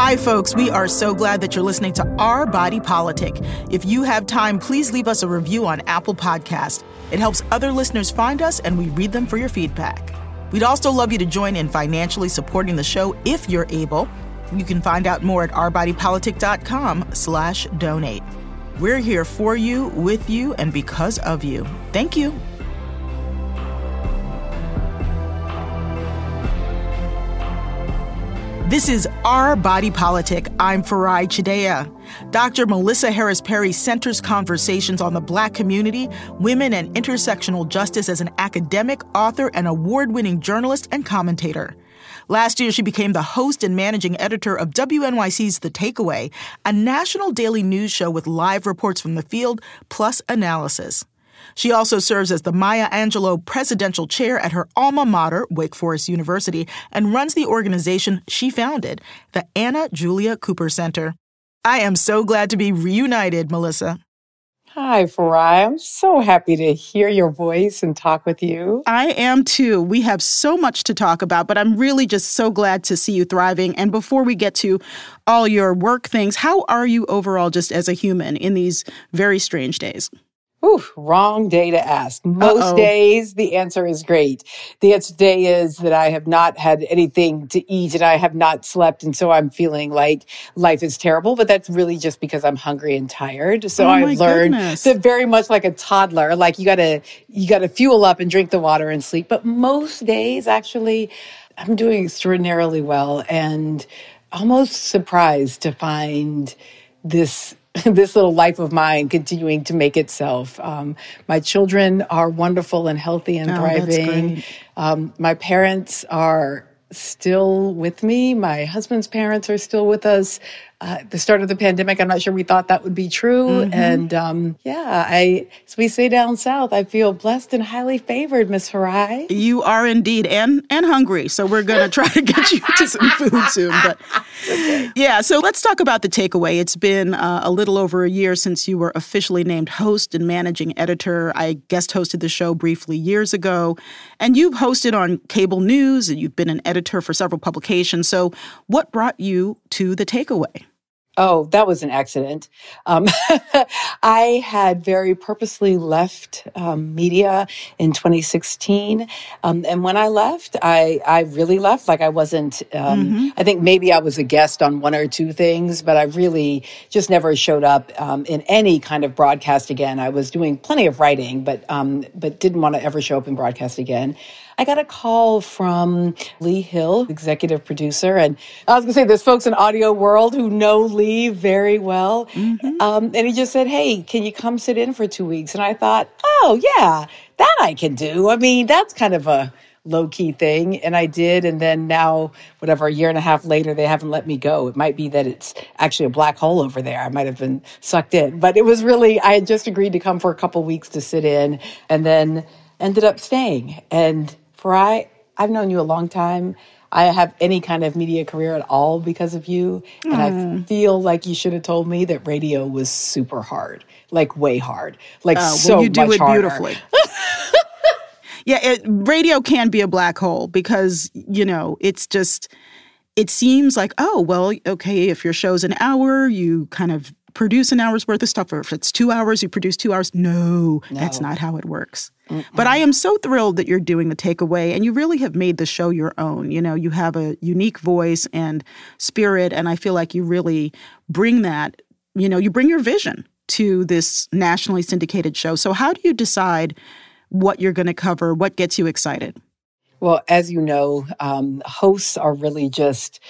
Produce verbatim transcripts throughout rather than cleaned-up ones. Hi, folks. We are so glad that you're listening to Our Body Politic. If you have time, please leave us a review on Apple Podcasts. It helps other listeners find us, and we read them for your feedback. We'd also love you to join in financially supporting the show if you're able. You can find out more at ourbodypolitic.com slash donate. We're here for you, with you, and because of you. Thank you. This is Our Body Politic. I'm Farai Chideya. Doctor Melissa Harris-Perry centers conversations on the Black community, women, and intersectional justice as an academic, author, and award-winning journalist and commentator. Last year, she became the host and managing editor of W N Y C's The Takeaway, a national daily news show with live reports from the field plus analysis. She also serves as the Maya Angelou Presidential Chair at her alma mater, Wake Forest University, and runs the organization she founded, the Anna Julia Cooper Center. I am so glad to be reunited, Melissa. Hi, Farai. I'm so happy to hear your voice and talk with you. I am too. We have so much to talk about, but I'm really just so glad to see you thriving. And before we get to all your work things, how are you overall just as a human in these very strange days? Ooh, wrong day to ask. Most Uh-oh. days, the answer is great. The answer today is that I have not had anything to eat and I have not slept. And so I'm feeling like life is terrible, but that's really just because I'm hungry and tired. So oh I've learned goodness. that very much like a toddler, like you gotta, you gotta fuel up and drink the water and sleep. But most days, actually, I'm doing extraordinarily well and almost surprised to find this This little life of mine continuing to make itself. Um, my children are wonderful and healthy and oh, thriving. Um, my parents are still with me. My husband's parents are still with us. Uh, at the start of the pandemic, I'm not sure we thought that would be true. Mm-hmm. And um, yeah, I, as we say down south, I feel blessed and highly favored, Miss Farai. You are indeed, and and hungry. So we're going to try to get you to some food soon. But okay. Yeah, so let's talk about The Takeaway. It's been uh, a little over a year since you were officially named host and managing editor. I guest hosted the show briefly years ago. And you've hosted on cable news, and you've been an editor for several publications. So what brought you to The Takeaway? Oh, that was an accident. Um, I had very purposely left um, media in twenty sixteen. Um, and when I left, I, I really left. Like I wasn't, um, mm-hmm. I think maybe I was a guest on one or two things, but I really just never showed up um, in any kind of broadcast again. I was doing plenty of writing, but um, but didn't want to ever show up in broadcast again. I got a call from Lee Hill, executive producer. And I was going to say, there's folks in audio world who know Lee very well. Mm-hmm. Um, and he just said, hey, can you come sit in for two weeks? And I thought, oh, yeah, that I can do. I mean, that's kind of a low-key thing. And I did. And then now, whatever, a year and a half later, they haven't let me go. It might be that it's actually a black hole over there. I might have been sucked in. But it was really, I had just agreed to come for a couple weeks to sit in and then ended up staying. And Farai, I've known you a long time. I have any kind of media career at all because of you. And mm. I feel like you should have told me that radio was super hard, like way hard, like uh, well, so much harder. You do it beautifully. Yeah, it, radio can be a black hole because, you know, it's just, it seems like, oh, well, okay, if your show's an hour, you kind of produce an hour's worth of stuff, or if it's two hours, you produce two hours. No, no. That's not how it works. Mm-mm. But I am so thrilled that you're doing The Takeaway, and you really have made the show your own. You know, you have a unique voice and spirit, and I feel like you really bring that, you know, you bring your vision to this nationally syndicated show. So how do you decide what you're going to cover? What gets you excited? Well, as you know, um, hosts are really just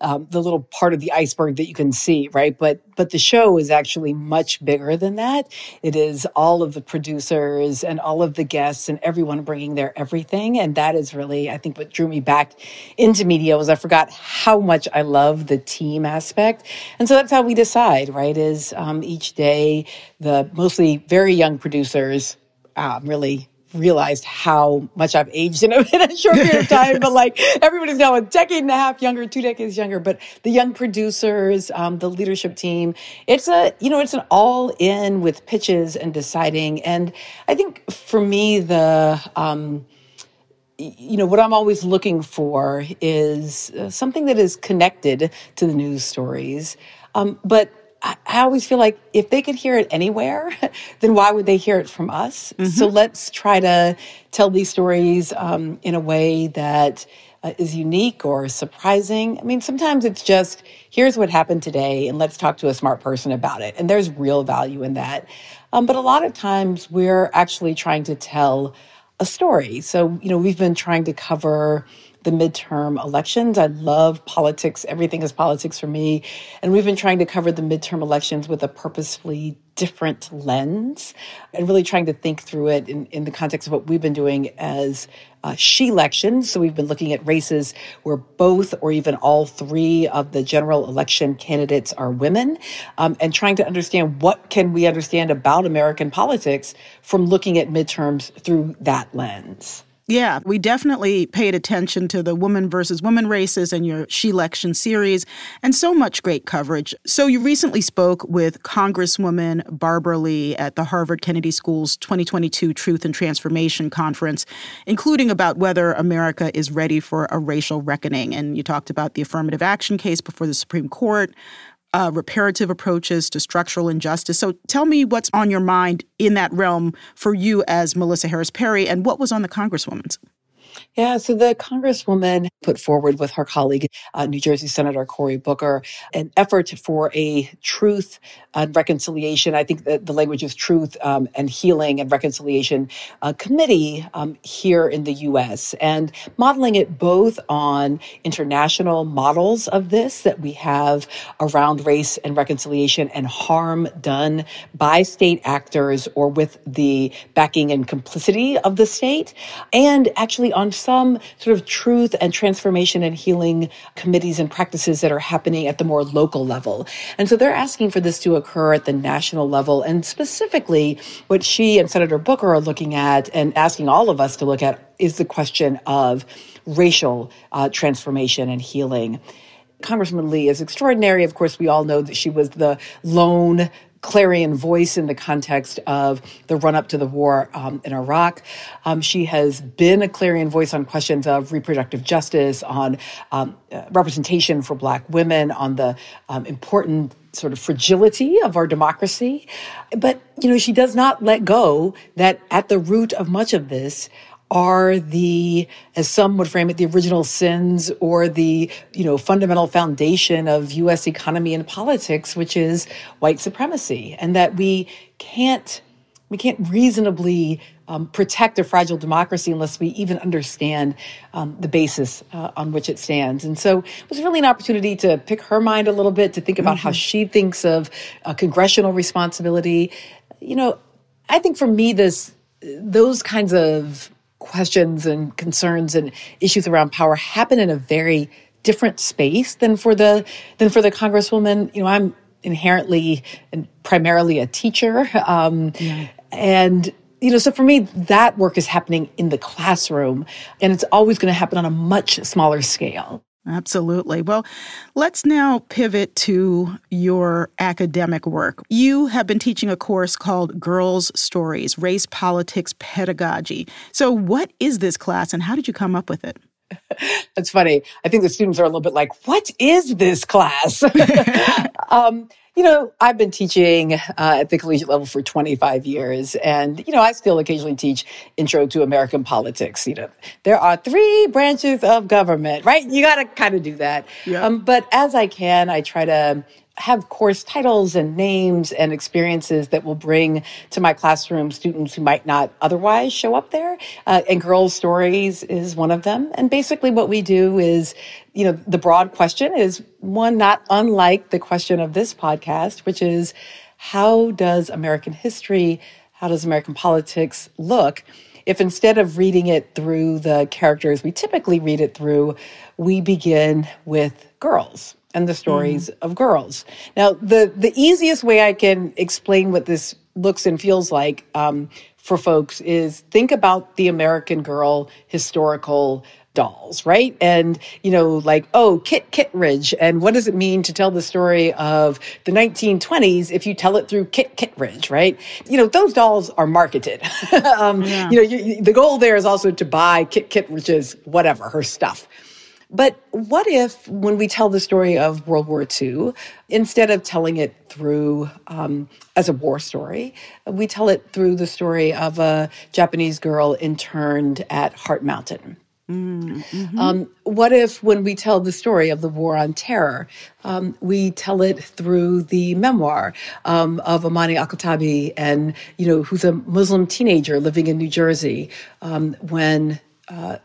Um, the little part of the iceberg that you can see, right? But but the show is actually much bigger than that. It is all of the producers and all of the guests and everyone bringing their everything. And that is really, I think, what drew me back into media was I forgot how much I love the team aspect. And so that's how we decide, right? Is um, each day the mostly very young producers um, really realized how much I've aged in a, in a short period of time, but like everybody's now a decade and a half younger, two decades younger, but the young producers, um, the leadership team, it's a, you know, it's an all in with pitches and deciding. And I think for me, the, um, you know, what I'm always looking for is something that is connected to the news stories. Um, but I, I always feel like if they could hear it anywhere, then why would they hear it from us? Mm-hmm. So let's try to tell these stories um, in a way that uh, is unique or surprising. I mean, sometimes it's just, here's what happened today, and let's talk to a smart person about it. And there's real value in that. Um, but a lot of times we're actually trying to tell a story. So, you know, we've been trying to cover the midterm elections. I love politics. Everything is politics for me. And we've been trying to cover the midterm elections with a purposefully different lens and really trying to think through it in, in the context of what we've been doing as uh, she-lections. So we've been looking at races where both or even all three of the general election candidates are women, um, and trying to understand what can we understand about American politics from looking at midterms through that lens. Yeah, we definitely paid attention to the women versus women races and your She-Lection series, and so much great coverage. So you recently spoke with Congresswoman Barbara Lee at the Harvard Kennedy School's twenty twenty-two Truth and Transformation Conference, including about whether America is ready for a racial reckoning. And you talked about the affirmative action case before the Supreme Court, uh, reparative approaches to structural injustice. So tell me what's on your mind in that realm for you as Melissa Harris-Perry, and what was on the Congresswoman's? Yeah, so the Congresswoman put forward with her colleague, uh, New Jersey Senator Cory Booker, an effort for a truth and reconciliation. I think that the language is truth um, and healing and reconciliation uh, committee um, here in the U S, and modeling it both on international models of this that we have around race and reconciliation and harm done by state actors or with the backing and complicity of the state, and actually on some sort of truth and transformation and healing committees and practices that are happening at the more local level. And so they're asking for this to occur at the national level. And specifically, what she and Senator Booker are looking at and asking all of us to look at is the question of racial uh, transformation and healing. Congresswoman Lee is extraordinary. Of course, we all know that she was the lone clarion voice in the context of the run-up to the war um, in Iraq. Um, she has been a clarion voice on questions of reproductive justice, on um, uh, representation for Black women, on the um, important sort of fragility of our democracy. But, you know, she does not let go that at the root of much of this are the, as some would frame it, the original sins or the, you know, fundamental foundation of U S economy and politics, which is white supremacy, and that we can't we can't reasonably um, protect a fragile democracy unless we even understand um, the basis uh, on which it stands. And so it was really an opportunity to pick her mind a little bit, to think about mm-hmm. how she thinks of uh, congressional responsibility. You know, I think for me, this those kinds of questions and concerns and issues around power happen in a very different space than for the than for the Congresswoman. You know, I'm inherently and primarily a teacher, um, yeah. and you know, so for me, that work is happening in the classroom, and it's always going to happen on a much smaller scale. Absolutely. Well, let's now pivot to your academic work. You have been teaching a course called Girls' Stories, Race, Politics, Pedagogy. So what is this class and how did you come up with it? That's funny. I think the students are a little bit like, what is this class? um, you know, I've been teaching uh, at the collegiate level for twenty-five years. And, you know, I still occasionally teach Intro to American Politics. You know, there are three branches of government, right? You got to kind of do that. Yeah. Um, but as I can, I try to have course titles and names and experiences that will bring to my classroom students who might not otherwise show up there. Uh, and Girls' Stories is one of them. And basically what we do is, you know, the broad question is one not unlike the question of this podcast, which is how does American history, how does American politics look if instead of reading it through the characters we typically read it through, we begin with girls and the stories mm-hmm. of girls. Now, the, the easiest way I can explain what this looks and feels like um, for folks is think about the American girl historical dolls, right? And, you know, like, oh, Kit Kittredge. And what does it mean to tell the story of the nineteen twenties if you tell it through Kit Kittredge, right? You know, those dolls are marketed. um, yeah. You know, you, you, the goal there is also to buy Kit Kittredge's whatever, her stuff. But what if, when we tell the story of World War Two, instead of telling it through um, as a war story, we tell it through the story of a Japanese girl interned at Heart Mountain? Mm-hmm. Um, what if, when we tell the story of the War on Terror, um, we tell it through the memoir um, of Amani Akotabi, and you know, who's a Muslim teenager living in New Jersey um, when. Uh,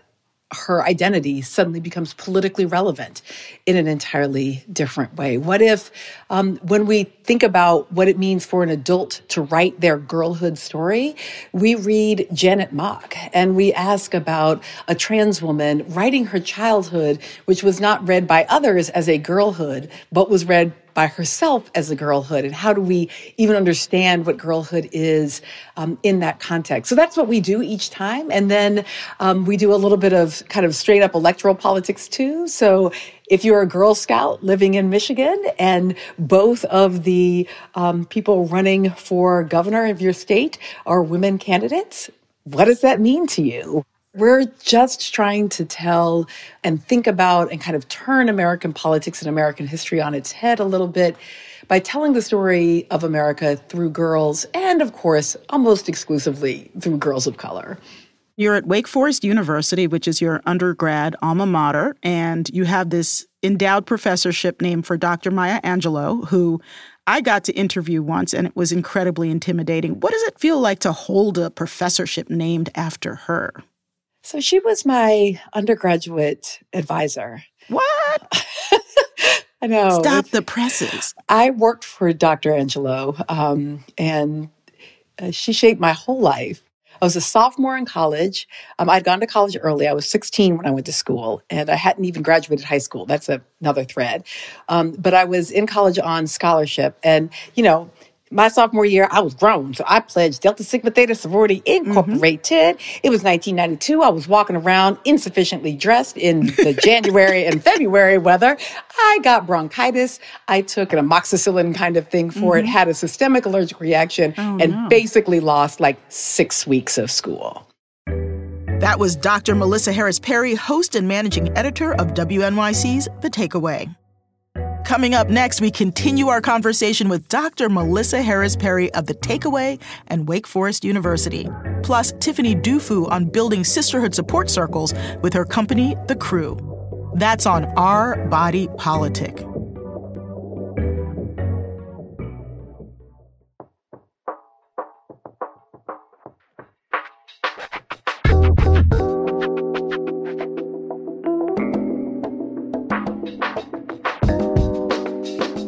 her identity suddenly becomes politically relevant in an entirely different way? What if, um, when we think about what it means for an adult to write their girlhood story, we read Janet Mock and we ask about a trans woman writing her childhood, which was not read by others as a girlhood, but was read by herself as a girlhood? And how do we even understand what girlhood is um, in that context? So that's what we do each time. And then um, we do a little bit of kind of straight up electoral politics too. So if you're a Girl Scout living in Michigan and both of the um, people running for governor of your state are women candidates, what does that mean to you? We're just trying to tell and think about and kind of turn American politics and American history on its head a little bit by telling the story of America through girls and, of course, almost exclusively through girls of color. You're at Wake Forest University, which is your undergrad alma mater, and you have this endowed professorship named for Doctor Maya Angelou, who I got to interview once, and it was incredibly intimidating. What does it feel like to hold a professorship named after her? So she was my undergraduate advisor. What? I know. Stop the presses. I worked for Doctor Angelou, um, and uh, she shaped my whole life. I was a sophomore in college. Um, I'd gone to college early. I was sixteen when I went to school, and I hadn't even graduated high school. That's a, another thread. Um, but I was in college on scholarship, and, you know, my sophomore year, I was grown, so I pledged Delta Sigma Theta Sorority Incorporated. Mm-hmm. It was nineteen ninety-two. I was walking around insufficiently dressed in the January and February weather. I got bronchitis. I took an amoxicillin kind of thing for mm-hmm. it, had a systemic allergic reaction, oh, and no. basically lost like six weeks of school. That was Doctor Melissa Harris-Perry, host and managing editor of W N Y C's The Takeaway. Coming up next, we continue our conversation with Doctor Melissa Harris-Perry of The Takeaway and Wake Forest University, plus Tiffany Dufu on building sisterhood support circles with her company, The Crew. That's on Our Body Politic.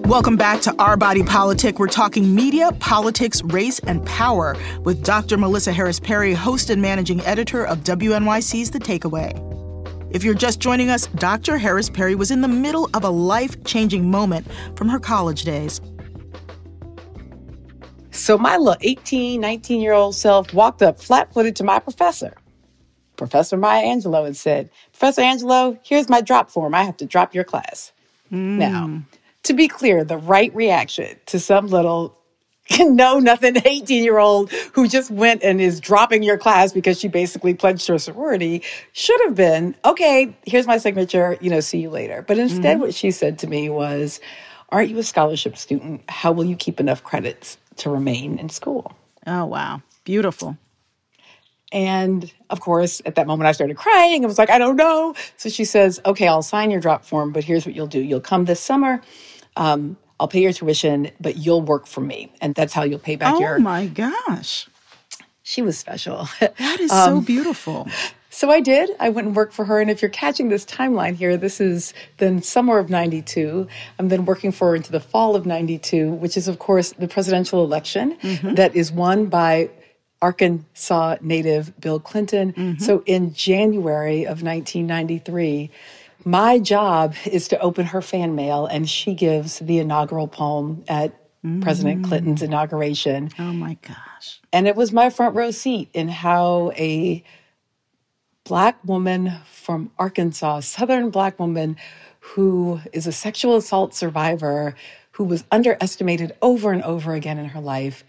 Welcome back to Our Body Politic. We're talking media, politics, race, and power with Doctor Melissa Harris-Perry, host and managing editor of W N Y C's The Takeaway. If you're just joining us, Doctor Harris-Perry was in the middle of a life-changing moment from her college days. So my little eighteen, nineteen-year-old self walked up flat-footed to my professor, Professor Maya Angelou, and said, "Professor Angelou, here's my drop form. I have to drop your class." Mm. Now, to be clear, the right reaction to some little know-nothing eighteen-year-old who just went and is dropping your class because she basically pledged her sorority should have been, okay, here's my signature, you know, see you later. But instead, mm-hmm. what she said to me was, "Aren't you a scholarship student? How will you keep enough credits to remain in school?" Oh, wow. Beautiful. And, of course, at that moment, I started crying. I was like, I don't know. So she says, "Okay, I'll sign your drop form, but here's what you'll do. You'll come this summer. Um, I'll pay your tuition, but you'll work for me. And that's how you'll pay back oh your—" Oh, my gosh. She was special. That is um, so beautiful. So I did. I went and worked for her. And if you're catching this timeline here, this is then summer of ninety-two. I'm then working for her into the fall of ninety-two, which is, of course, the presidential election mm-hmm. that is won by Arkansas native Bill Clinton. Mm-hmm. So in January of nineteen ninety-three... my job is to open her fan mail, and she gives the inaugural poem at mm. President Clinton's inauguration. Oh, my gosh. And it was my front row seat in how a Black woman from Arkansas, Southern Black woman who is a sexual assault survivor who was underestimated over and over again in her life,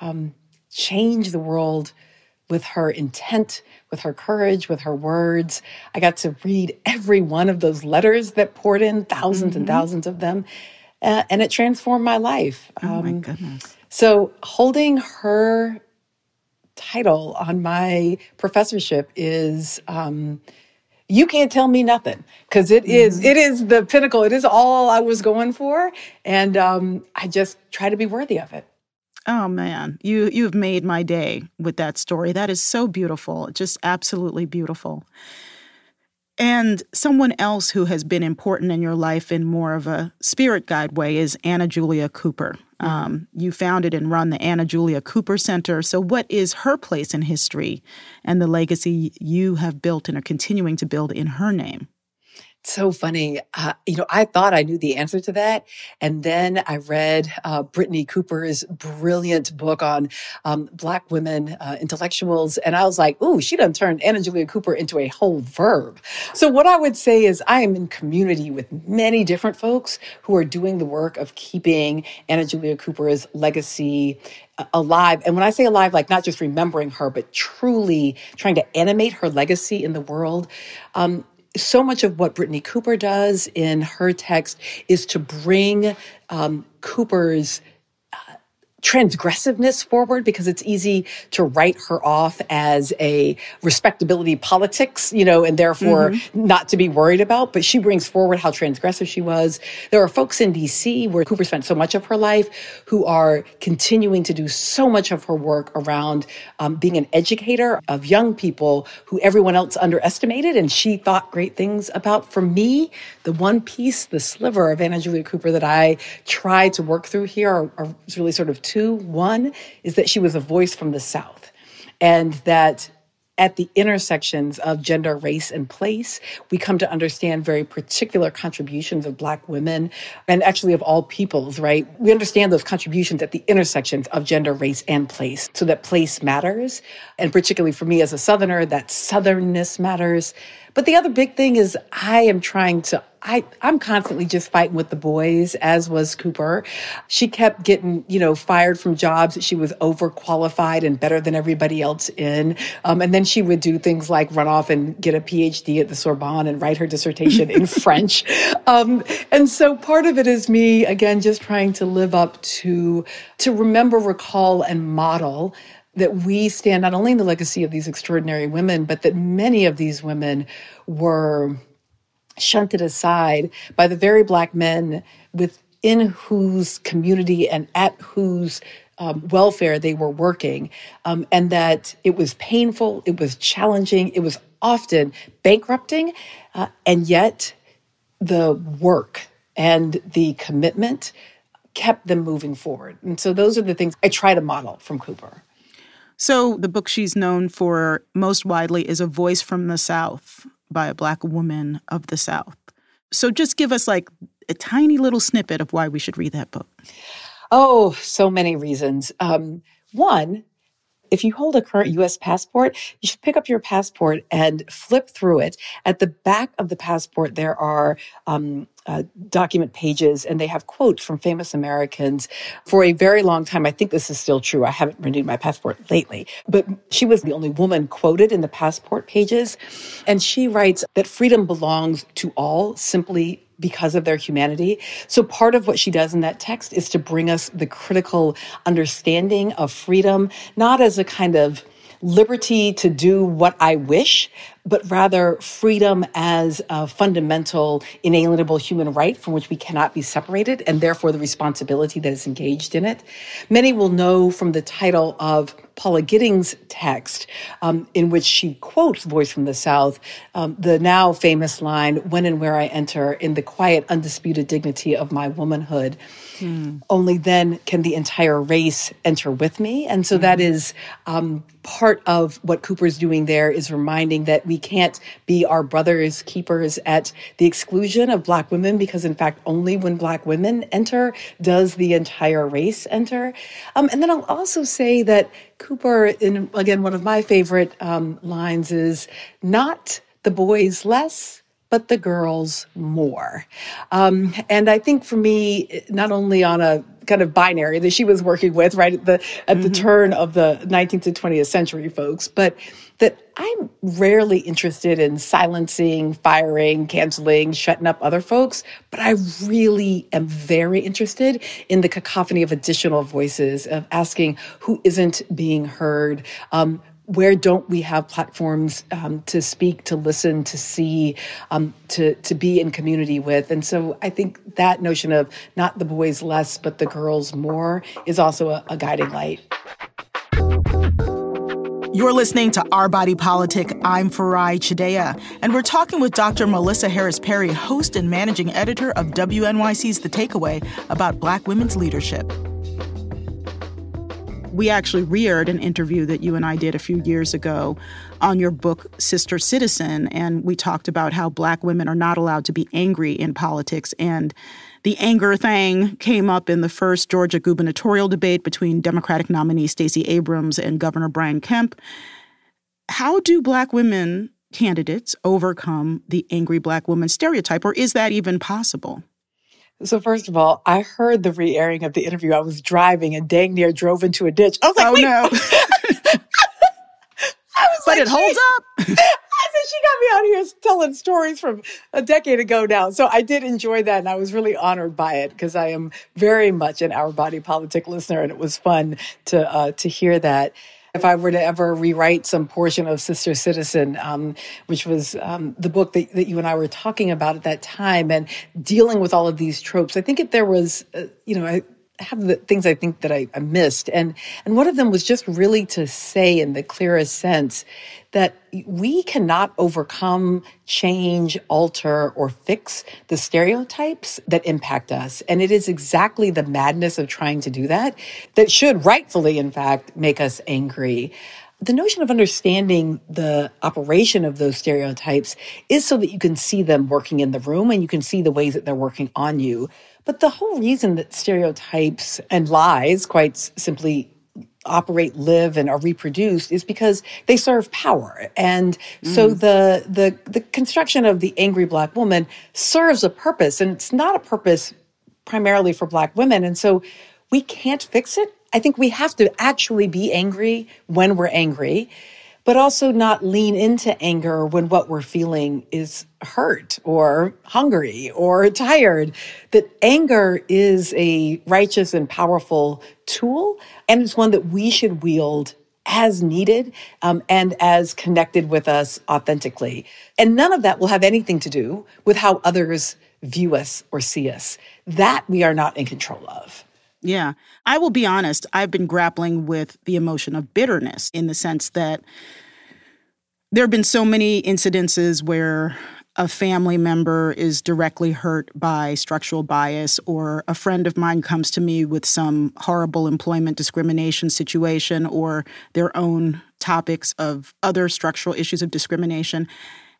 um, changed the world with her intent, with her courage, with her words. I got to read every one of those letters that poured in, thousands mm-hmm. and thousands of them, uh, and it transformed my life. Um, oh, my goodness. So holding her title on my professorship is, um, you can't tell me nothing, because it mm-hmm. is, it is the pinnacle. It is all I was going for, and um, I just try to be worthy of it. Oh, man, you you've made my day with that story. That is so beautiful, just absolutely beautiful. And someone else who has been important in your life in more of a spirit guide way is Anna Julia Cooper. Mm-hmm. Um, you founded and run the Anna Julia Cooper Center. So what is her place in history and the legacy you have built and are continuing to build in her name? So funny. Uh, you know, I thought I knew the answer to that. And then I read uh, Brittany Cooper's brilliant book on um, Black women uh, intellectuals. And I was like, ooh, she done turned Anna Julia Cooper into a whole verb. So what I would say is I am in community with many different folks who are doing the work of keeping Anna Julia Cooper's legacy alive. And when I say alive, like not just remembering her, but truly trying to animate her legacy in the world. Um, So much of what Brittany Cooper does in her text is to bring um, Cooper's uh, transgressiveness forward, because it's easy to write her off as a respectability politics, you know, and therefore mm-hmm. not to be worried about. But she brings forward how transgressive she was. There are folks in D C where Cooper spent so much of her life who are continuing to do so much of her work around um, being an educator of young people who everyone else underestimated and she thought great things about. For me, the one piece, the sliver of Anna Julia Cooper that I try to work through here are, are really sort of two. One is that she was a voice from the South, and that at the intersections of gender, race, and place, we come to understand very particular contributions of Black women, and actually of all peoples, right? We understand those contributions at the intersections of gender, race, and place, so that place matters. And particularly for me as a Southerner, that Southernness matters. But the other big thing is I am trying to I, I'm constantly just fighting with the boys, as was Cooper. She kept getting, you know, fired from jobs that she was overqualified and better than everybody else in. Um, and then she would do things like run off and get a P H D at the Sorbonne and write her dissertation in French. Um, and so part of it is me, again, just trying to live up to, to remember, recall, and model that we stand not only in the legacy of these extraordinary women, but that many of these women were shunted aside by the very Black men within whose community and at whose um, welfare they were working, um, and that it was painful, it was challenging, it was often bankrupting, uh, and yet the work and the commitment kept them moving forward. And so those are the things I try to model from Cooper. So the book she's known for most widely is A Voice from the South, by a Black woman of the South. So just give us like a tiny little snippet of why we should read that book. Oh, so many reasons. Um, one, if you hold a current U S passport, you should pick up your passport and flip through it. At the back of the passport, there are um, uh, document pages, and they have quotes from famous Americans. For a very long time, I think this is still true. I haven't renewed my passport lately, but she was the only woman quoted in the passport pages. And she writes that freedom belongs to all simply because of their humanity. So part of what she does in that text is to bring us the critical understanding of freedom, not as a kind of liberty to do what I wish, but rather freedom as a fundamental, inalienable human right from which we cannot be separated, and therefore the responsibility that is engaged in it. Many will know from the title of Paula Giddings' text, um, in which she quotes Voice from the South, um, the now famous line, "When and where I enter, in the quiet, undisputed dignity of my womanhood, hmm. only then can the entire race enter with me." And so hmm. that is um, part of what Cooper's doing there, is reminding that we we can't be our brother's keepers at the exclusion of Black women, because in fact, only when Black women enter does the entire race enter. Um, and then I'll also say that Cooper, in again, one of my favorite um, lines is, not the boys less, but the girls more. Um, and I think for me, not only on a kind of binary that she was working with, right, at the at mm-hmm. the turn of the nineteenth to twentieth century folks, but that I'm rarely interested in silencing, firing, canceling, shutting up other folks, but I really am very interested in the cacophony of additional voices, of asking who isn't being heard, um, where don't we have platforms um, to speak, to listen, to see, um, to to be in community with? And so I think that notion of not the boys less, but the girls more is also a, a guiding light. You're listening to Our Body Politic. I'm Farai Chideya, and we're talking with Doctor Melissa Harris-Perry, host and managing editor of W N Y C's The Takeaway, about Black women's leadership. We actually reaired an interview that you and I did a few years ago on your book, Sister Citizen, and we talked about how Black women are not allowed to be angry in politics. And the anger thing came up in the first Georgia gubernatorial debate between Democratic nominee Stacey Abrams and Governor Brian Kemp. How do Black women candidates overcome the angry Black woman stereotype, or is that even possible? So first of all, I heard the re-airing of the interview. I was driving and dang near drove into a ditch. I was like, oh, wait. No. I was but like, it holds up. I said, she got me out here telling stories from a decade ago now. So I did enjoy that, and I was really honored by it because I am very much an Our Body Politic listener, and it was fun to uh, to hear that. If I were to ever rewrite some portion of Sister Citizen, um, which was um, the book that, that you and I were talking about at that time, and dealing with all of these tropes, I think if there was, uh, you know, I have the things I think that I, I missed. And, and one of them was just really to say in the clearest sense that we cannot overcome, change, alter, or fix the stereotypes that impact us. And it is exactly the madness of trying to do that that should rightfully, in fact, make us angry. The notion of understanding the operation of those stereotypes is so that you can see them working in the room and you can see the ways that they're working on you. But the whole reason that stereotypes and lies, quite simply, operate, live, and are reproduced is because they serve power. And mm. so the, the the construction of the angry Black woman serves a purpose, and it's not a purpose primarily for Black women. And so we can't fix it. I think we have to actually be angry when we're angry, but also not lean into anger when what we're feeling is hurt or hungry or tired. That anger is a righteous and powerful tool, and it's one that we should wield as needed um, and as connected with us authentically. And none of that will have anything to do with how others view us or see us. That we are not in control of. Yeah. I will be honest, I've been grappling with the emotion of bitterness, in the sense that there have been so many incidences where a family member is directly hurt by structural bias, or a friend of mine comes to me with some horrible employment discrimination situation or their own topics of other structural issues of discrimination.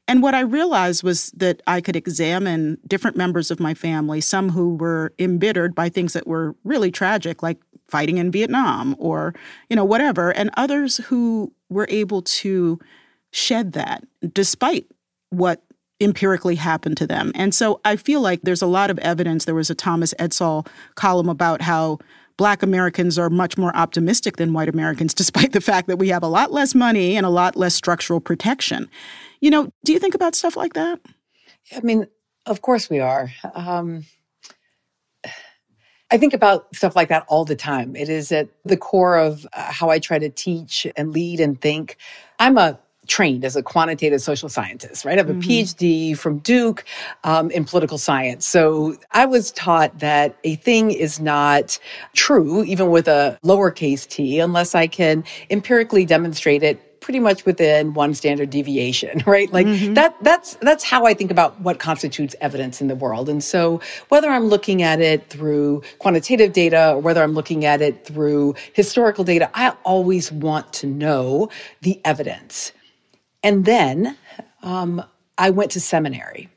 And what I realized was that I could examine different members of my family, some who were embittered by things that were really tragic, like fighting in Vietnam or, you know, whatever, and others who were able to shed that despite what empirically happened to them. And so I feel like there's a lot of evidence. There was a Thomas Edsall column about how Black Americans are much more optimistic than white Americans, despite the fact that we have a lot less money and a lot less structural protection. You know, do you think about stuff like that? I mean, of course we are. Um, I think about stuff like that all the time. It is at the core of how I try to teach and lead and think. I'm a trained as a quantitative social scientist, right? I have a mm-hmm. PhD from Duke um, in political science. So I was taught that a thing is not true, even with a lowercase t, unless I can empirically demonstrate it pretty much within one standard deviation, right? Like mm-hmm. that, that's, that's how I think about what constitutes evidence in the world. And so whether I'm looking at it through quantitative data or whether I'm looking at it through historical data, I always want to know the evidence. And then um, I went to seminary.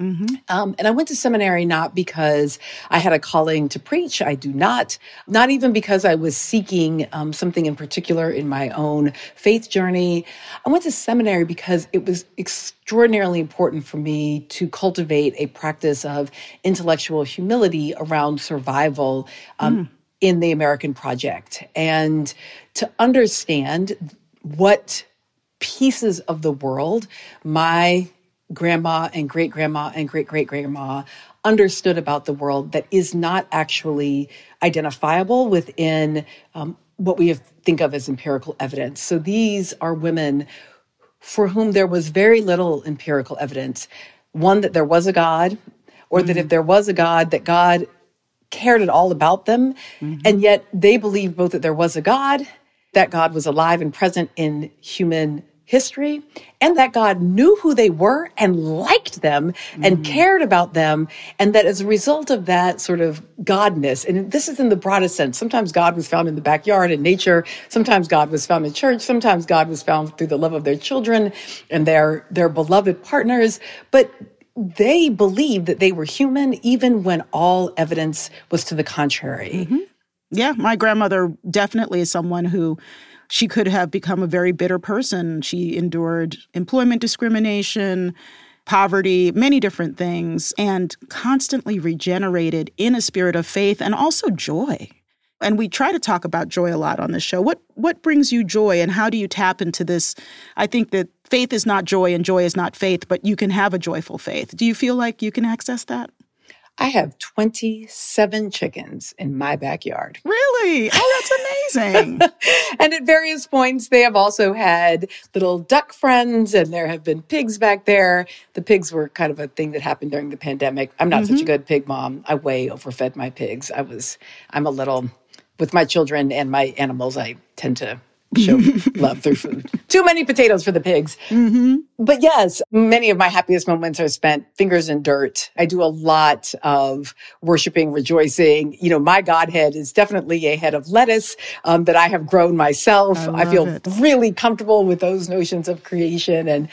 Mm-hmm. Um, and I went to seminary not because I had a calling to preach. I do not. Not even because I was seeking um, something in particular in my own faith journey. I went to seminary because it was extraordinarily important for me to cultivate a practice of intellectual humility around survival um, mm. in the American project, and to understand what pieces of the world my grandma and great-grandma and great-great-grandma understood about the world that is not actually identifiable within um, what we have, think of as empirical evidence. So these are women for whom there was very little empirical evidence. One, that there was a God, or mm-hmm. that if there was a God, that God cared at all about them. Mm-hmm. And yet they believed both that there was a God, that God was alive and present in human history, and that God knew who they were and liked them and mm-hmm. cared about them, and that as a result of that sort of godness, and this is in the broadest sense, sometimes God was found in the backyard in nature, sometimes God was found in church, sometimes God was found through the love of their children and their, their beloved partners, but they believed that they were human even when all evidence was to the contrary. Mm-hmm. Yeah, my grandmother definitely is someone who she could have become a very bitter person. She endured employment discrimination, poverty, many different things, and constantly regenerated in a spirit of faith and also joy. And we try to talk about joy a lot on this show. What what brings you joy, and how do you tap into this? I think that faith is not joy and joy is not faith, but you can have a joyful faith. Do you feel like you can access that? I have twenty-seven chickens in my backyard. Really? Oh, that's amazing. And at various points, they have also had little duck friends, and there have been pigs back there. The pigs were kind of a thing that happened during the pandemic. I'm not mm-hmm. such a good pig mom. I way overfed my pigs. I was, I'm a little, with my children and my animals, I tend to show love through food. Too many potatoes for the pigs. Mm-hmm. But yes, many of my happiest moments are spent fingers in dirt. I do a lot of worshiping, rejoicing. You know, my Godhead is definitely a head of lettuce um, that I have grown myself. I, I feel it. really comfortable with those notions of creation. And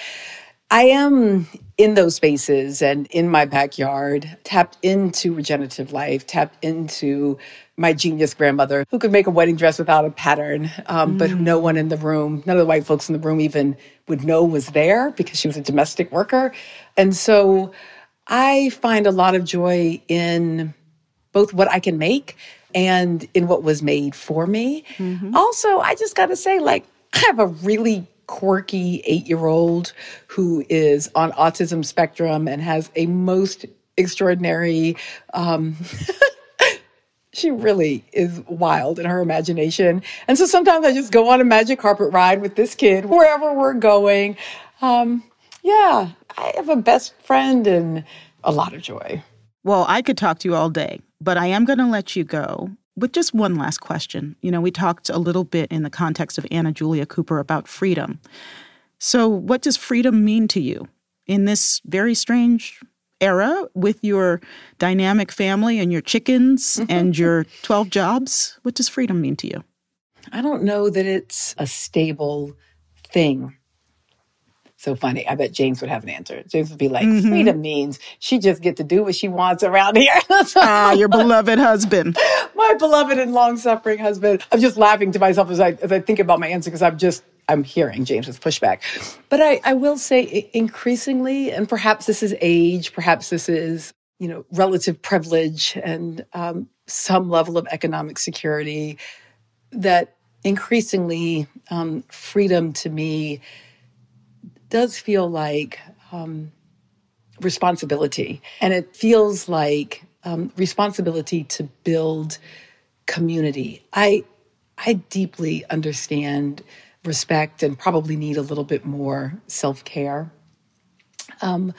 I am in those spaces and in my backyard, tapped into regenerative life, tapped into my genius grandmother who could make a wedding dress without a pattern, um, mm. but no one in the room, none of the white folks in the room even would know was there because she was a domestic worker. And so I find a lot of joy in both what I can make and in what was made for me. Mm-hmm. Also, I just got to say, like, I have a really quirky eight-year-old who is on autism spectrum and has a most extraordinary, um, she really is wild in her imagination. And so sometimes I just go on a magic carpet ride with this kid wherever we're going. Um, yeah, I have a best friend and a lot of joy. Well, I could talk to you all day, but I am going to let you go with just one last question. You know, we talked a little bit in the context of Anna Julia Cooper about freedom. So what does freedom mean to you in this very strange era with your dynamic family and your chickens and your twelve jobs? What does freedom mean to you? I don't know that it's a stable thing. So funny. I bet James would have an answer. James would be like, mm-hmm. freedom means she just get to do what she wants around here. Ah, your beloved husband. My beloved and long-suffering husband. I'm just laughing to myself as I as I think about my answer because I'm just, I'm hearing James's pushback. But I, I will say increasingly, and perhaps this is age, perhaps this is, you know, relative privilege and um, some level of economic security, that increasingly um, freedom to me does feel like um, responsibility. And it feels like um, responsibility to build community. I I deeply understand respect and probably need a little bit more self-care. Um,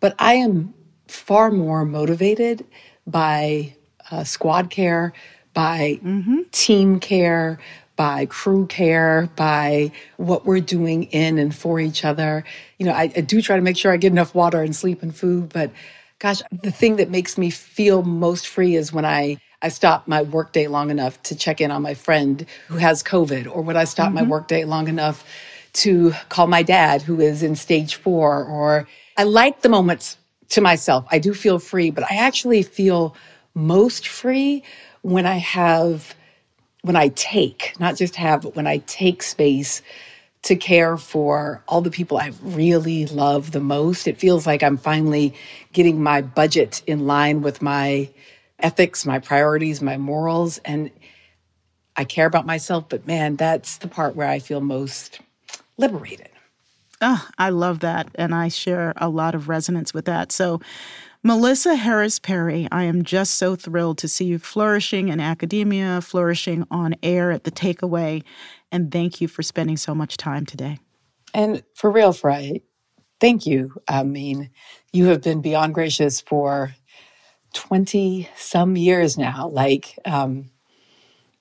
but I am far more motivated by uh, squad care, by mm-hmm. team care, by crew care, by what we're doing in and for each other. You know, I, I do try to make sure I get enough water and sleep and food, but gosh, the thing that makes me feel most free is when I, I stop my workday long enough to check in on my friend who has COVID, or when I stop mm-hmm. my workday long enough to call my dad, who is in stage four, or I like the moments to myself. I do feel free, but I actually feel most free when I have, when I take, not just have, but when I take space to care for all the people I really love the most. It feels like I'm finally getting my budget in line with my ethics, my priorities, my morals, and I care about myself, but man, that's the part where I feel most liberated. Oh, I love that, and I share a lot of resonance with that. So, Melissa Harris-Perry, I am just so thrilled to see you flourishing in academia, flourishing on air at The Takeaway, and thank you for spending so much time today. And for real, Farai, thank you. I mean, you have been beyond gracious for twenty-some years now. Like, um,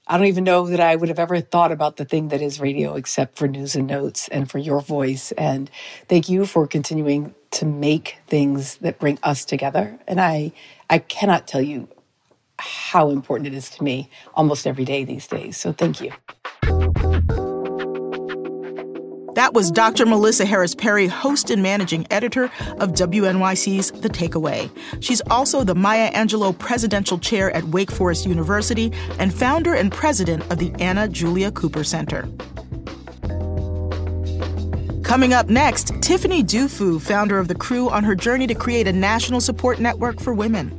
I don't even know that I would have ever thought about the thing that is radio except for news and notes and for your voice. And thank you for continuing to make things that bring us together. And I, I cannot tell you how important it is to me almost every day these days. So thank you. That was Doctor Melissa Harris-Perry, host and managing editor of W N Y C's The Takeaway. She's also the Maya Angelou Presidential Chair at Wake Forest University and founder and president of the Anna Julia Cooper Center. Coming up next, Tiffany Dufu, founder of The Crew, on her journey to create a national support network for women.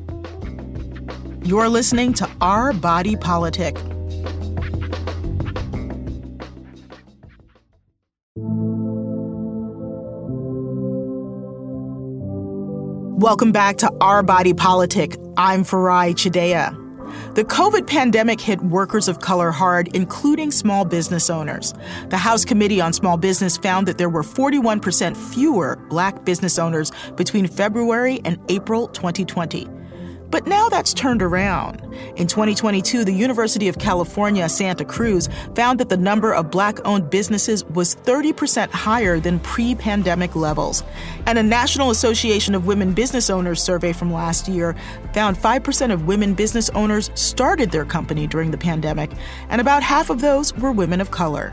You're listening to Our Body Politic. Welcome back to Our Body Politic. I'm Farai Chideya. The COVID pandemic hit workers of color hard, including small business owners. The House Committee on Small Business found that there were forty-one percent fewer Black business owners between February and April twenty twenty. But now that's turned around. In twenty twenty-two, the University of California, Santa Cruz, found that the number of Black-owned businesses was thirty percent higher than pre-pandemic levels. And a National Association of Women Business Owners survey from last year found five percent of women business owners started their company during the pandemic, and about half of those were women of color.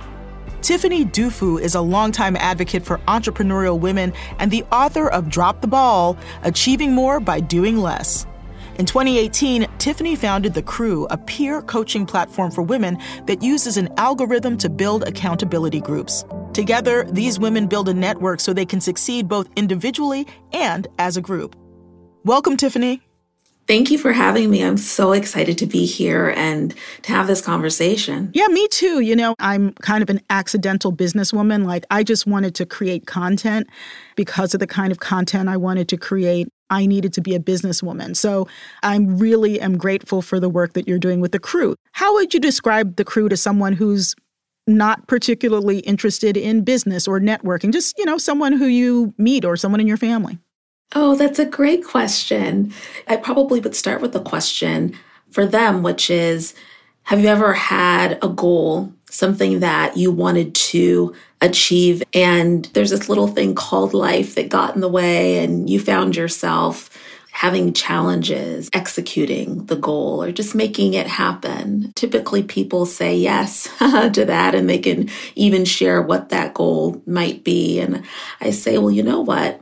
Tiffany Dufu is a longtime advocate for entrepreneurial women and the author of Drop the Ball: Achieving More by Doing Less. In twenty eighteen, Tiffany founded The Crew, a peer coaching platform for women that uses an algorithm to build accountability groups. Together, these women build a network so they can succeed both individually and as a group. Welcome, Tiffany. Thank you for having me. I'm so excited to be here and to have this conversation. Yeah, me too. You know, I'm kind of an accidental businesswoman. Like, I just wanted to create content because of the kind of content I wanted to create. I needed to be a businesswoman. So I really am grateful for the work that you're doing with The Crew. How would you describe The Crew to someone who's not particularly interested in business or networking? Just, you know, someone who you meet or someone in your family. Oh, that's a great question. I probably would start with the question for them, which is, have you ever had a goal, something that you wanted to achieve, and there's this little thing called life that got in the way, and you found yourself having challenges executing the goal or just making it happen? Typically, people say yes to that, and they can even share what that goal might be. And I say, well, you know what?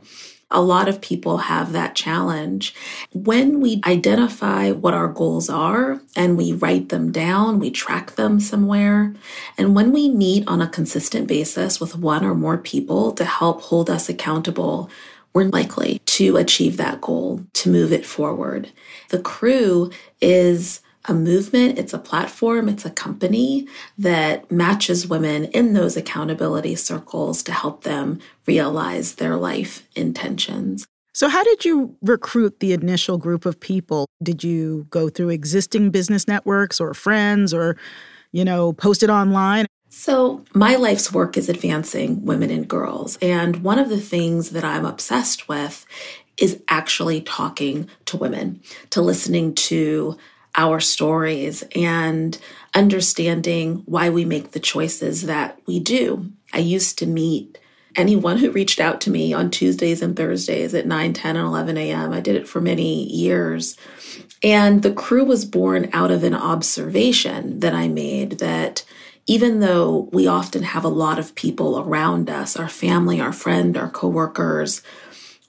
A lot of people have that challenge. When we identify what our goals are and we write them down, we track them somewhere, and when we meet on a consistent basis with one or more people to help hold us accountable, we're likely to achieve that goal, to move it forward. The Crew is a movement, it's a platform, it's a company that matches women in those accountability circles to help them realize their life intentions. So how did you recruit the initial group of people? Did you go through existing business networks or friends or, you know, post it online? So my life's work is advancing women and girls. And one of the things that I'm obsessed with is actually talking to women, to listening to our stories and understanding why we make the choices that we do. I used to meet anyone who reached out to me on Tuesdays and Thursdays at nine, ten, and eleven a.m. I did it for many years. And The Crew was born out of an observation that I made that even though we often have a lot of people around us, our family, our friend, our coworkers,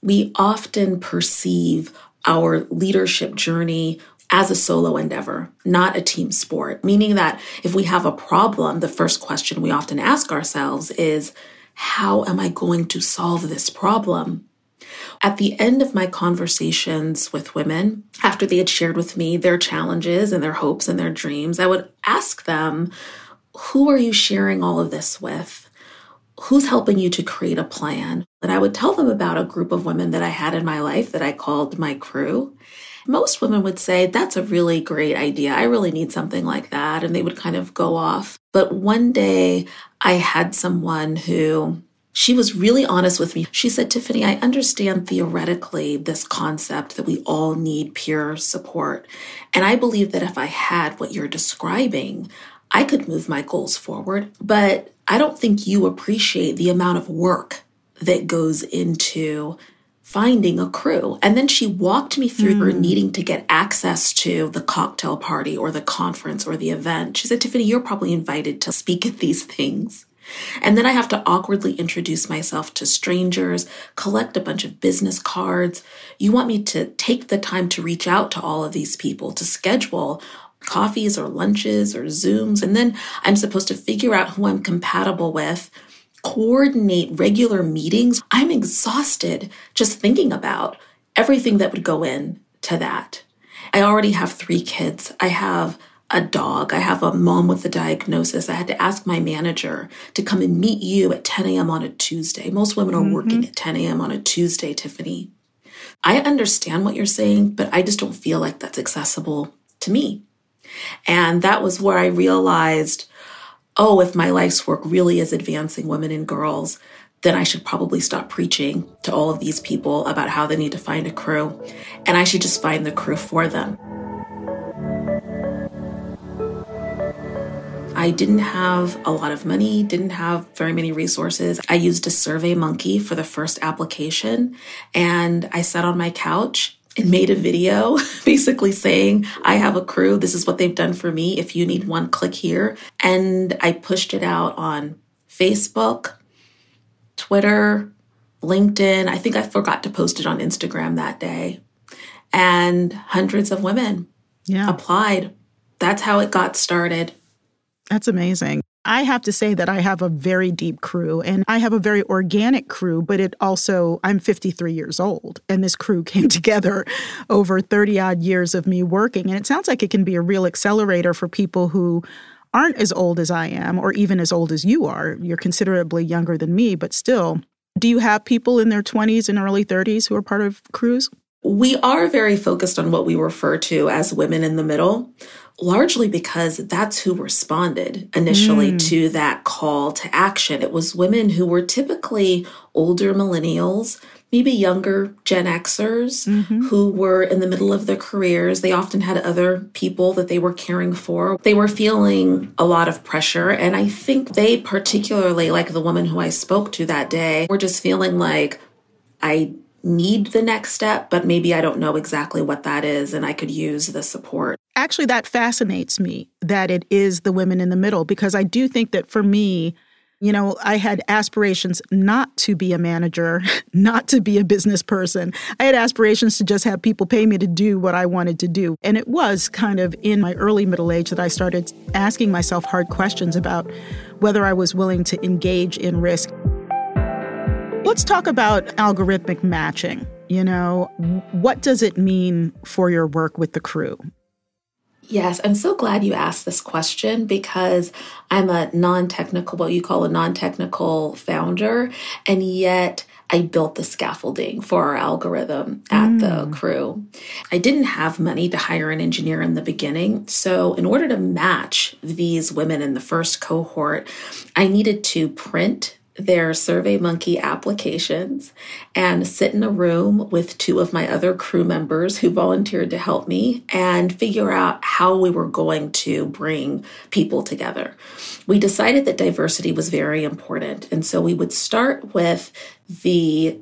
we often perceive our leadership journey as a solo endeavor, not a team sport, meaning that if we have a problem, the first question we often ask ourselves is, how am I going to solve this problem? At the end of my conversations with women, after they had shared with me their challenges and their hopes and their dreams, I would ask them, who are you sharing all of this with? Who's helping you to create a plan? And I would tell them about a group of women that I had in my life that I called my crew. Most women would say, that's a really great idea. I really need something like that. And they would kind of go off. But one day I had someone who, she was really honest with me. She said, Tiffany, I understand theoretically this concept that we all need peer support. And I believe that if I had what you're describing, I could move my goals forward. But I don't think you appreciate the amount of work that goes into finding a crew. And then she walked me through mm. her needing to get access to the cocktail party or the conference or the event. She said, Tiffany, you're probably invited to speak at these things. And then I have to awkwardly introduce myself to strangers, collect a bunch of business cards. You want me to take the time to reach out to all of these people, to schedule coffees or lunches or Zooms. And then I'm supposed to figure out who I'm compatible with, coordinate regular meetings. I'm exhausted just thinking about everything that would go in to that. I already have three kids. I have a dog. I have a mom with a diagnosis. I had to ask my manager to come and meet you at ten a.m. on a Tuesday. Most women are mm-hmm. working at ten a.m. on a Tuesday, Tiffany. I understand what you're saying, but I just don't feel like that's accessible to me. And that was where I realized, oh, if my life's work really is advancing women and girls, then I should probably stop preaching to all of these people about how they need to find a crew, and I should just find the crew for them. I didn't have a lot of money, didn't have very many resources. I used a SurveyMonkey for the first application, and I sat on my couch and made a video basically saying, I have a crew. This is what they've done for me. If you need one, click here. And I pushed it out on Facebook, Twitter, LinkedIn. I think I forgot to post it on Instagram that day. And hundreds of women yeah. applied. That's how it got started. That's amazing. I have to say that I have a very deep crew, and I have a very organic crew, but it also, I'm fifty-three years old, and this crew came together over thirty-odd years of me working. And it sounds like it can be a real accelerator for people who aren't as old as I am, or even as old as you are. You're considerably younger than me, but still. Do you have people in their twenties and early thirties who are part of crews? We are very focused on what we refer to as women in the middle, largely because that's who responded initially mm. to that call to action. It was women who were typically older millennials, maybe younger Gen Xers mm-hmm. who were in the middle of their careers. They often had other people that they were caring for. They were feeling a lot of pressure. And I think they particularly, like the woman who I spoke to that day, were just feeling like, I need the next step, but maybe I don't know exactly what that is, and I could use the support. Actually, that fascinates me, that it is the women in the middle, because I do think that for me, you know, I had aspirations not to be a manager, not to be a business person. I had aspirations to just have people pay me to do what I wanted to do. And it was kind of in my early middle age that I started asking myself hard questions about whether I was willing to engage in risk. Let's talk about algorithmic matching. You know, what does it mean for your work with the crew? Yes, I'm so glad you asked this question, because I'm a non-technical, what you call a non-technical founder, and yet I built the scaffolding for our algorithm at mm. the crew. I didn't have money to hire an engineer in the beginning. So in order to match these women in the first cohort, I needed to print their SurveyMonkey applications and sit in a room with two of my other crew members who volunteered to help me and figure out how we were going to bring people together. We decided that diversity was very important. And so we would start with the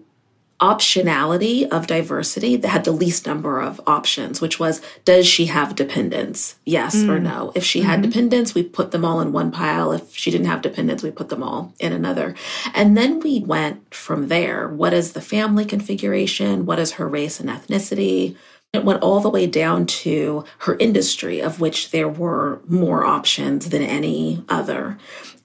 optionality of diversity that had the least number of options, which was, does she have dependents? Yes mm. or no. If she mm-hmm. had dependents, we put them all in one pile. If she didn't have dependents, we put them all in another. And then we went from there. What is the family configuration? What is her race and ethnicity? It went all the way down to her industry, of which there were more options than any other.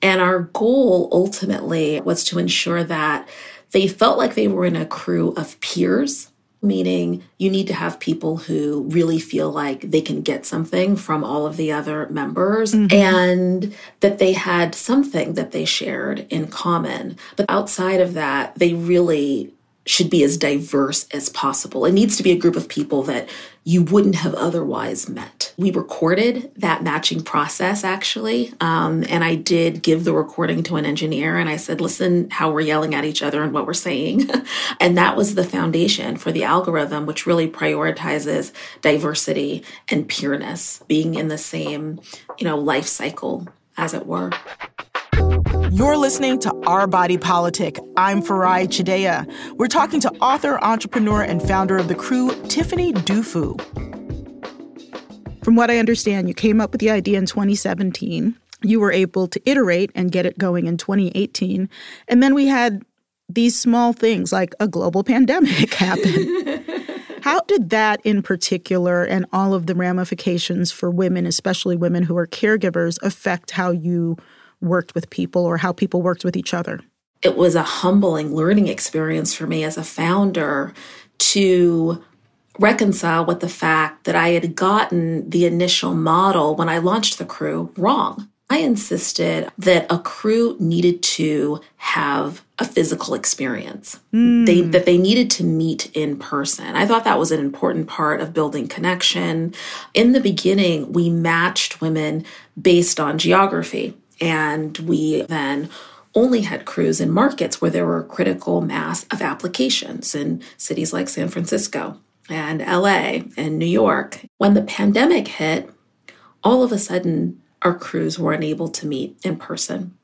And our goal ultimately was to ensure that they felt like they were in a crew of peers, meaning you need to have people who really feel like they can get something from all of the other members mm-hmm. and that they had something that they shared in common. But outside of that, they really should be as diverse as possible. It needs to be a group of people that you wouldn't have otherwise met. We recorded that matching process, actually, um, and I did give the recording to an engineer, and I said, listen, how we're yelling at each other and what we're saying. And that was the foundation for the algorithm, which really prioritizes diversity and peerness, being in the same, you know, life cycle, as it were. You're listening to Our Body Politic. I'm Farai Chideya. We're talking to author, entrepreneur, and founder of The Crew, Tiffany Dufu. From what I understand, you came up with the idea in twenty seventeen. You were able to iterate and get it going in twenty eighteen. And then we had these small things like a global pandemic happen. How did that in particular and all of the ramifications for women, especially women who are caregivers, affect how you worked with people or how people worked with each other? It was a humbling learning experience for me as a founder to reconcile with the fact that I had gotten the initial model when I launched The Crew wrong. I insisted that a crew needed to have a physical experience, mm. they, that they needed to meet in person. I thought that was an important part of building connection. In the beginning, we matched women based on geography. And we then only had crews in markets where there were a critical mass of applications in cities like San Francisco and L A and New York. When the pandemic hit, all of a sudden, our crews were unable to meet in person.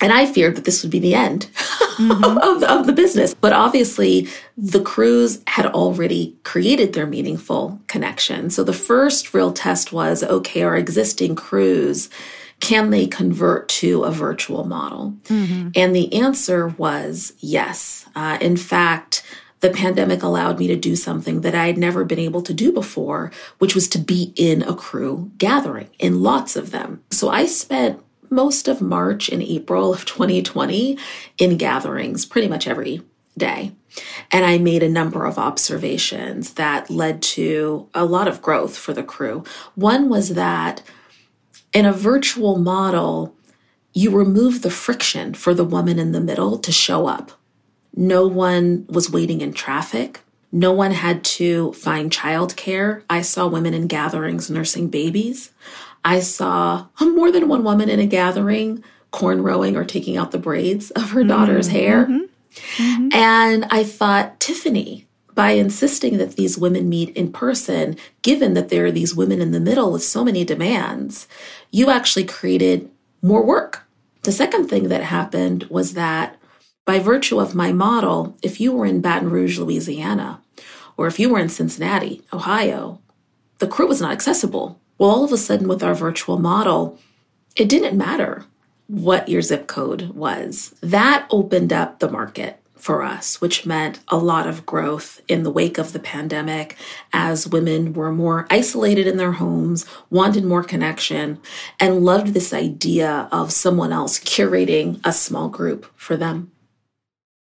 And I feared that this would be the end mm-hmm. of, of the business. But obviously, the crews had already created their meaningful connection. So the first real test was, okay, our existing crews, can they convert to a virtual model? Mm-hmm. And the answer was yes. Uh, in fact, the pandemic allowed me to do something that I had never been able to do before, which was to be in a crew gathering, in lots of them. So I spent most of March and April of twenty twenty in gatherings pretty much every day. And I made a number of observations that led to a lot of growth for the crew. One was that in a virtual model, you remove the friction for the woman in the middle to show up. No one was waiting in traffic. No one had to find childcare. I saw women in gatherings nursing babies. I saw more than one woman in a gathering cornrowing or taking out the braids of her mm-hmm. daughter's hair. Mm-hmm. Mm-hmm. And I thought, Tiffany, by insisting that these women meet in person, given that there are these women in the middle with so many demands, you actually created more work. The second thing that happened was that by virtue of my model, if you were in Baton Rouge, Louisiana, or if you were in Cincinnati, Ohio, the crew was not accessible. Well, all of a sudden with our virtual model, it didn't matter what your zip code was. That opened up the market for us, which meant a lot of growth in the wake of the pandemic as women were more isolated in their homes, wanted more connection, and loved this idea of someone else curating a small group for them.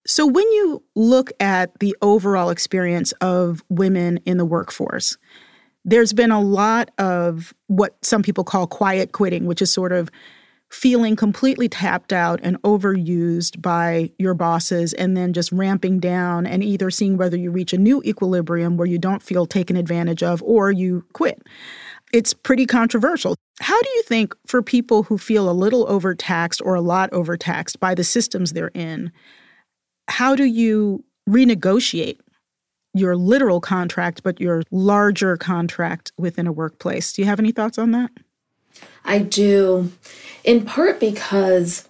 So when you look at the overall experience of women in the workforce, there's been a lot of what some people call quiet quitting, which is sort of feeling completely tapped out and overused by your bosses and then just ramping down and either seeing whether you reach a new equilibrium where you don't feel taken advantage of or you quit. It's pretty controversial. How do you think for people who feel a little overtaxed or a lot overtaxed by the systems they're in, how do you renegotiate your literal contract but your larger contract within a workplace? Do you have any thoughts on that? I do, in part because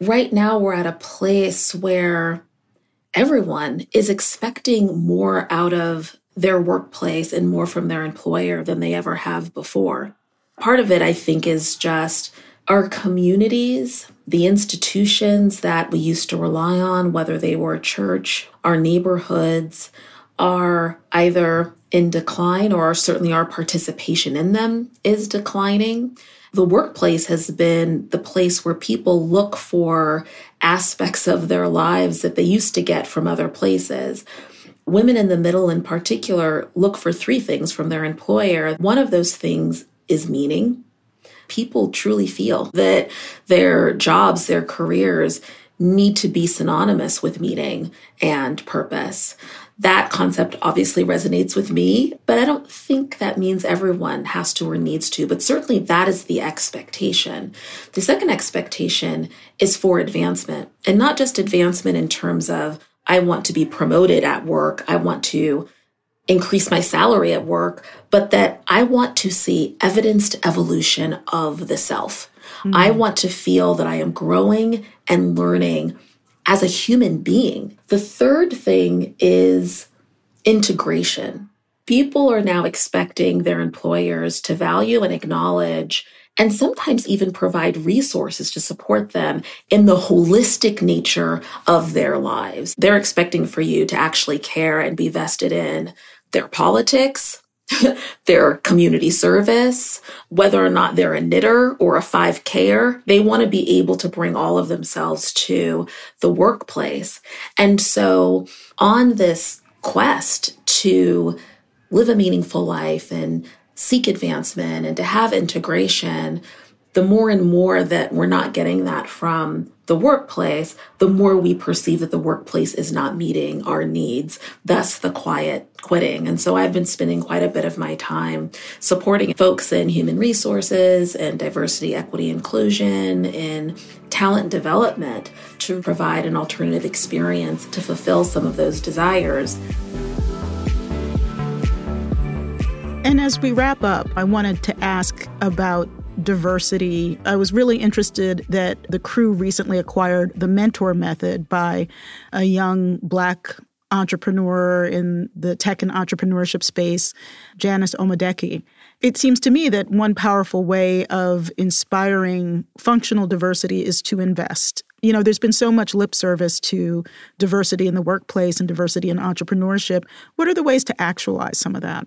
right now we're at a place where everyone is expecting more out of their workplace and more from their employer than they ever have before. Part of it, I think, is just our communities, the institutions that we used to rely on, whether they were a church, our neighborhoods, are either in decline or certainly our participation in them is declining. The workplace has been the place where people look for aspects of their lives that they used to get from other places. Women in the middle in particular look for three things from their employer. One of those things is meaning. People truly feel that their jobs, their careers need to be synonymous with meaning and purpose. That concept obviously resonates with me, but I don't think that means everyone has to or needs to, but certainly that is the expectation. The second expectation is for advancement, and not just advancement in terms of, I want to be promoted at work, I want to increase my salary at work, but that I want to see evidenced evolution of the self. Mm-hmm. I want to feel that I am growing and learning as a human being. The third thing is integration. People are now expecting their employers to value and acknowledge and sometimes even provide resources to support them in the holistic nature of their lives. They're expecting for you to actually care and be vested in their politics, their community service, whether or not they're a knitter or a five K-er. They want to be able to bring all of themselves to the workplace. And so on this quest to live a meaningful life and seek advancement and to have integration, the more and more that we're not getting that from the workplace, the more we perceive that the workplace is not meeting our needs, thus the quiet quitting. And so I've been spending quite a bit of my time supporting folks in human resources and diversity, equity, inclusion, in talent development to provide an alternative experience to fulfill some of those desires. And as we wrap up, I wanted to ask about diversity. I was really interested that the Crew recently acquired The Mentor Method by a young Black entrepreneur in the tech and entrepreneurship space, Janice Omodeki. It seems to me that one powerful way of inspiring functional diversity is to invest. You know, there's been so much lip service to diversity in the workplace and diversity in entrepreneurship. What are the ways to actualize some of that?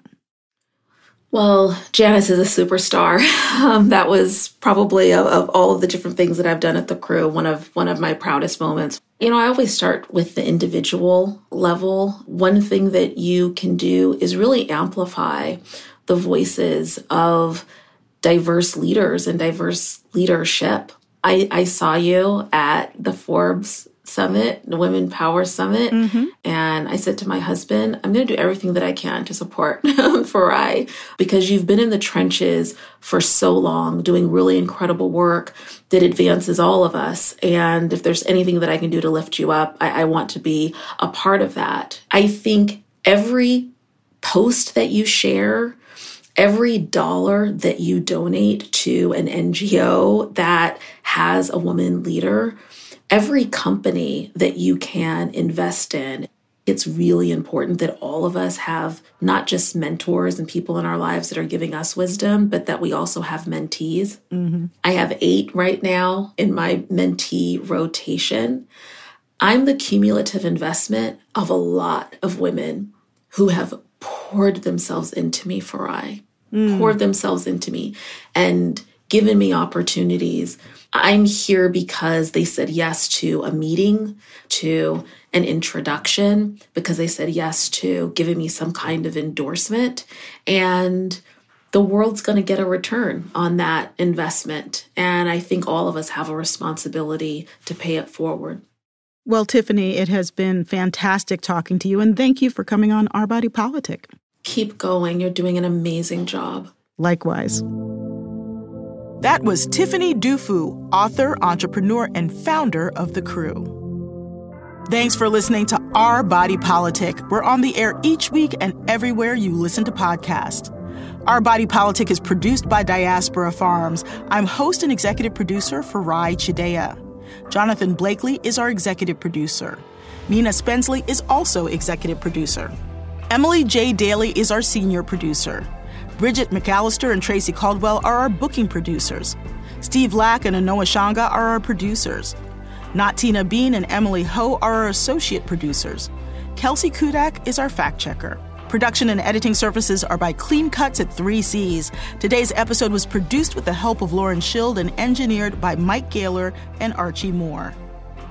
Well, Janice is a superstar. Um, that was probably of, of all of the different things that I've done at The Crew, one of one of my proudest moments. You know, I always start with the individual level. One thing that you can do is really amplify the voices of diverse leaders and diverse leadership. I, I saw you at the Forbes Summit, the Women Power Summit. Mm-hmm. And I said to my husband, I'm going to do everything that I can to support Farai, because you've been in the trenches for so long doing really incredible work that advances all of us. And if there's anything that I can do to lift you up, I, I want to be a part of that. I think every post that you share, every dollar that you donate to an N G O that has a woman leader, every company that you can invest in, it's really important that all of us have not just mentors and people in our lives that are giving us wisdom, but that we also have mentees. Mm-hmm. I have eight right now in my mentee rotation. I'm the cumulative investment of a lot of women who have poured themselves into me, Farai, mm. poured themselves into me, and given me opportunities. I'm here because they said yes to a meeting, to an introduction, because they said yes to giving me some kind of endorsement. And the world's going to get a return on that investment. And I think all of us have a responsibility to pay it forward. Well, Tiffany, it has been fantastic talking to you. And thank you for coming on Our Body Politic. Keep going. You're doing an amazing job. Likewise. That was Tiffany Dufu, author, entrepreneur, and founder of The Crew. Thanks for listening to Our Body Politic. We're on the air each week and everywhere you listen to podcasts. Our Body Politic is produced by Diaspora Farms. I'm host and executive producer Farai Chideya. Jonathan Blakely is our executive producer. Nina Spensley is also executive producer. Emily J. Daly is our senior producer. Bridget McAllister and Tracy Caldwell are our booking producers. Steve Lack and Anoa Shanga are our producers. Natina Bean and Emily Ho are our associate producers. Kelsey Kudak is our fact checker. Production and editing services are by Clean Cuts at three C's. Today's episode was produced with the help of Lauren Schild and engineered by Mike Gaylor and Archie Moore.